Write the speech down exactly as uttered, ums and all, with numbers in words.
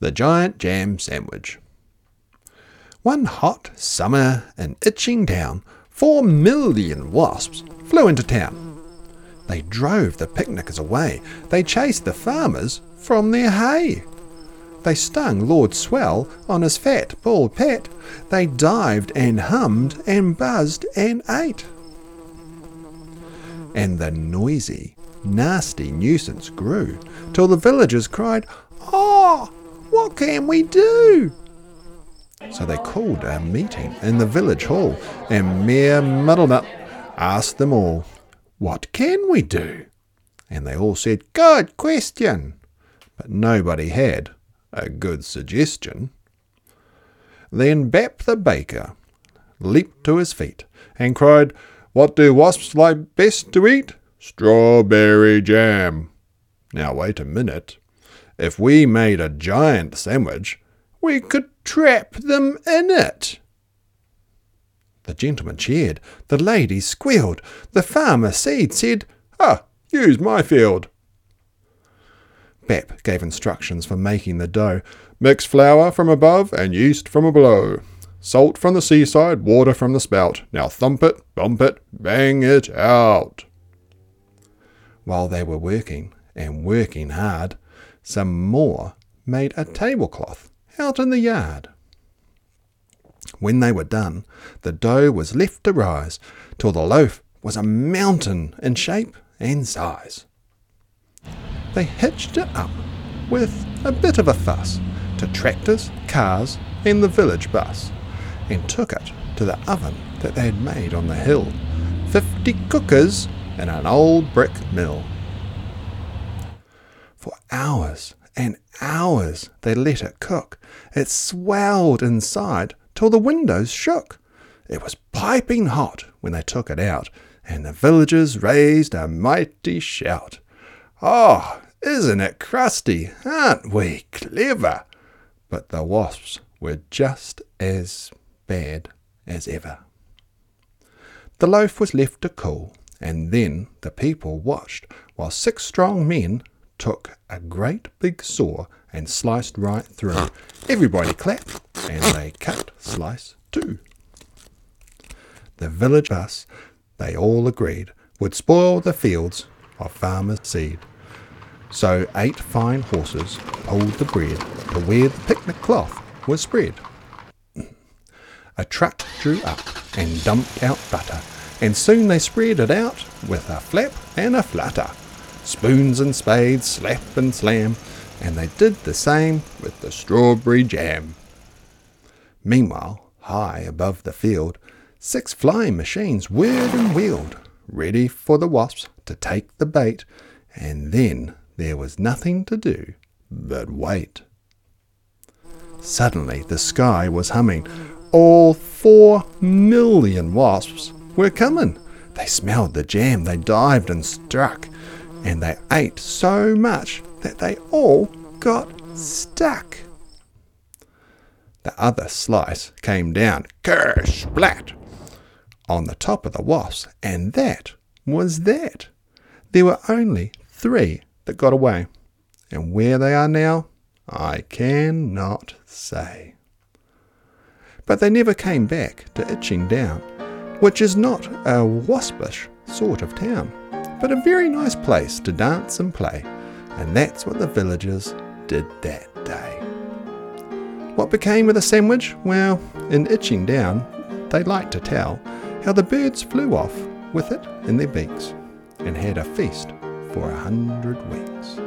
the giant jam sandwich. One hot summer in Itching Down, four million wasps flew into town. They drove the picnickers away. They chased the farmers from their hay. They stung Lord Swell on his fat, bald pate. They dived and hummed and buzzed and ate. And the noisy, nasty nuisance grew, till the villagers cried, "Oh, what can we do?" So they called a meeting in the village hall, and Mayor Muddlenut asked them all, "What can we do?" And they all said, "Good question!" But nobody had a good suggestion. Then Bap the Baker leapt to his feet and cried, "What do wasps like best to eat? Strawberry jam. Now wait a minute. If we made a giant sandwich, we could trap them in it." The gentleman cheered, the lady squealed, the farmer seed said, "Ah, use my field." Bap gave instructions for making the dough. Mix flour from above and yeast from below. Salt from the seaside, water from the spout. Now thump it, bump it, bang it out. While they were working, and working hard, some more made a tablecloth out in the yard. When they were done, the dough was left to rise, till the loaf was a mountain in shape and size. They hitched it up with a bit of a fuss to tractors, cars, and the village bus, and took it to the oven that they had made on the hill. Fifty cookers in an old brick mill. For hours and hours they let it cook. It swelled inside till the windows shook. It was piping hot when they took it out, and the villagers raised a mighty shout. "Oh, isn't it crusty? Aren't we clever?" But the wasps were just as bad as ever. The loaf was left to cool, and then the people watched while six strong men took a great big saw and sliced right through. Everybody clapped, and they cut slice too. The village bus, they all agreed, would spoil the fields of farmer's seed. So eight fine horses pulled the bread to where the picnic cloth was spread. A truck drew up and dumped out butter, and soon they spread it out with a flap and a flutter. Spoons and spades slap and slam, and they did the same with the strawberry jam. Meanwhile, high above the field, six flying machines whirred and wheeled, ready for the wasps to take the bait, and then there was nothing to do but wait. Suddenly the sky was humming. All four million wasps were coming. They smelled the jam, they dived and struck, and they ate so much that they all got stuck. The other slice came down, kersh, splat, on the top of the wasps, and that was that. There were only three that got away, and where they are now, I cannot say. But they never came back to Itching Down, which is not a waspish sort of town, but a very nice place to dance and play, and that's what the villagers did that day. What became of the sandwich? Well, in Itching Down, they like to tell how the birds flew off with it in their beaks, and had a feast for a hundred weeks.